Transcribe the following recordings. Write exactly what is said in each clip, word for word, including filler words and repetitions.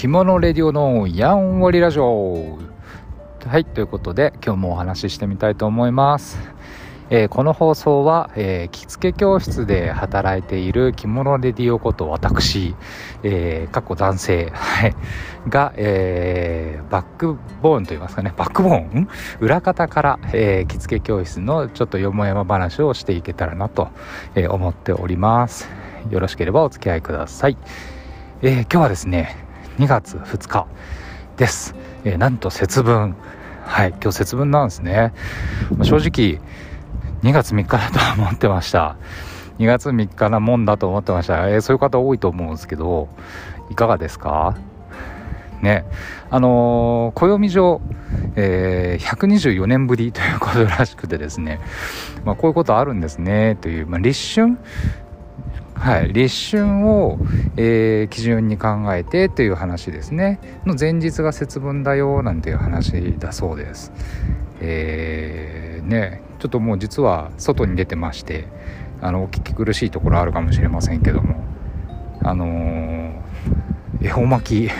着物レディオのやんわりラジオ。はい、ということで今日もお話ししてみたいと思います、えー、この放送は、えー、着付け教室で働いている着物レディオこと私、えー、かっこ男性、はい、が、えー、バックボーンと言いますかねバックボーン裏方から、えー、着付け教室のちょっとよもやま話をしていけたらなと思っております。よろしければお付き合いください。えー、今日はですねにがつふつかです、えー、なんと節分。はい、今日節分なんですね。まあ、正直にがつみっかだとは思ってました。にがつみっかなもんだと思ってました、えー、そういう方多いと思うんですけどいかがですかね。あのー、暦上、えー、ひゃくにじゅうよねんぶりということらしくてですね、まあ、こういうことあるんですねという、まあ、立春はい、立春を、えー、基準に考えてという話ですねの前日が節分だよなんていう話だそうです、えーね、ちょっともう実は外に出てましてあのお聞き苦しいところあるかもしれませんけどもあのー、恵方巻き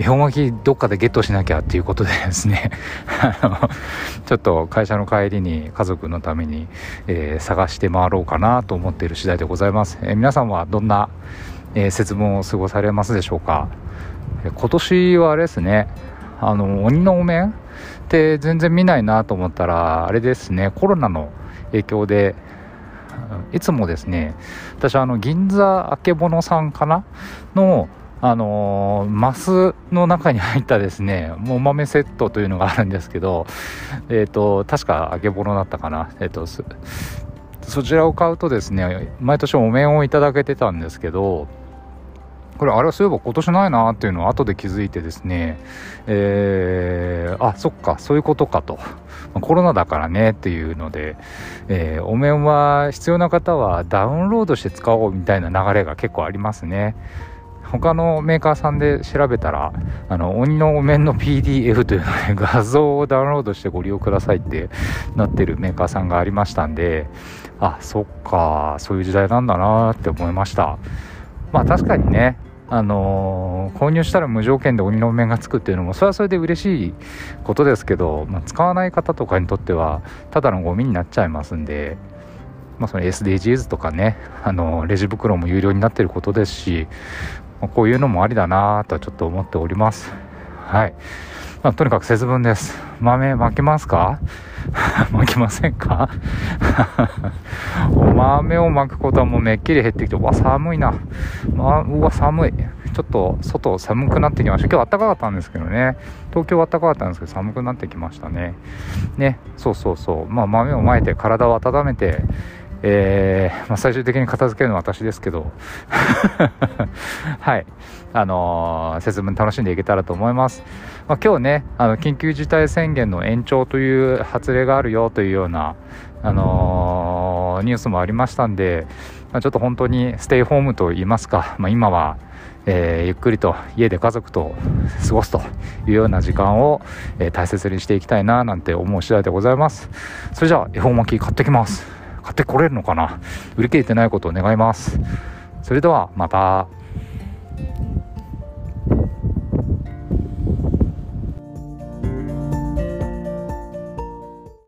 恵方巻きどっかでゲットしなきゃっていうことでですねあのちょっと会社の帰りに家族のために、えー、探して回ろうかなと思っている次第でございます、えー、皆さんはどんな、えー、節分を過ごされますでしょうか。えー、今年はあれですねあの鬼のお面って全然見ないなと思ったらあれですねコロナの影響でいつもですね私あの銀座あけぼのさんかなのあのー、マスの中に入ったですねお豆セットというのがあるんですけど、えー、と確か揚げ物だったかな、えー、と そ, そちらを買うとですね毎年お面をいただけてたんですけどこれあれはそういえば今年ないなっていうのを後で気づいてですね、えー、あそっかそういうことかとコロナだからねっていうので、えー、お面は必要な方はダウンロードして使おうみたいな流れが結構ありますね。他のメーカーさんで調べたらあの鬼のお面の ピーディーエフ というので画像をダウンロードしてご利用くださいってなってるメーカーさんがありましたんであ、そっかそういう時代なんだなって思いました。まあ確かにねあのー、購入したら無条件で鬼のお面がつくっていうのもそれはそれで嬉しいことですけど、まあ、使わない方とかにとってはただのゴミになっちゃいますんでまあその エスディージーズ とかねあのー、レジ袋も有料になってることですしこういうのもありだなとはちょっと思っております。はい。まあ、とにかく節分です。豆巻きますか？巻きませんか？お豆を巻くことはもうめっきり減ってきて、うわ寒いな。まあ、うわ寒い。ちょっと外寒くなってきました。今日暖かかったんですけどね。東京は暖かかったんですけど寒くなってきましたね。ね、そうそうそう。まあ豆を巻いて体を温めて。えーまあ、最終的に片付けるのは私ですけどはいあのー、節分楽しんでいけたらと思います。まあ、今日ねあの緊急事態宣言の延長という発令があるよというような、あのー、ニュースもありましたんで、まあ、ちょっと本当にステイホームと言いますか、まあ、今は、えー、ゆっくりと家で家族と過ごすというような時間を、えー、大切にしていきたいななんて思う次第でございます。それじゃあ恵方巻き買ってきます。買ってこれるのかな？売り切れてないことを願います。それではまた。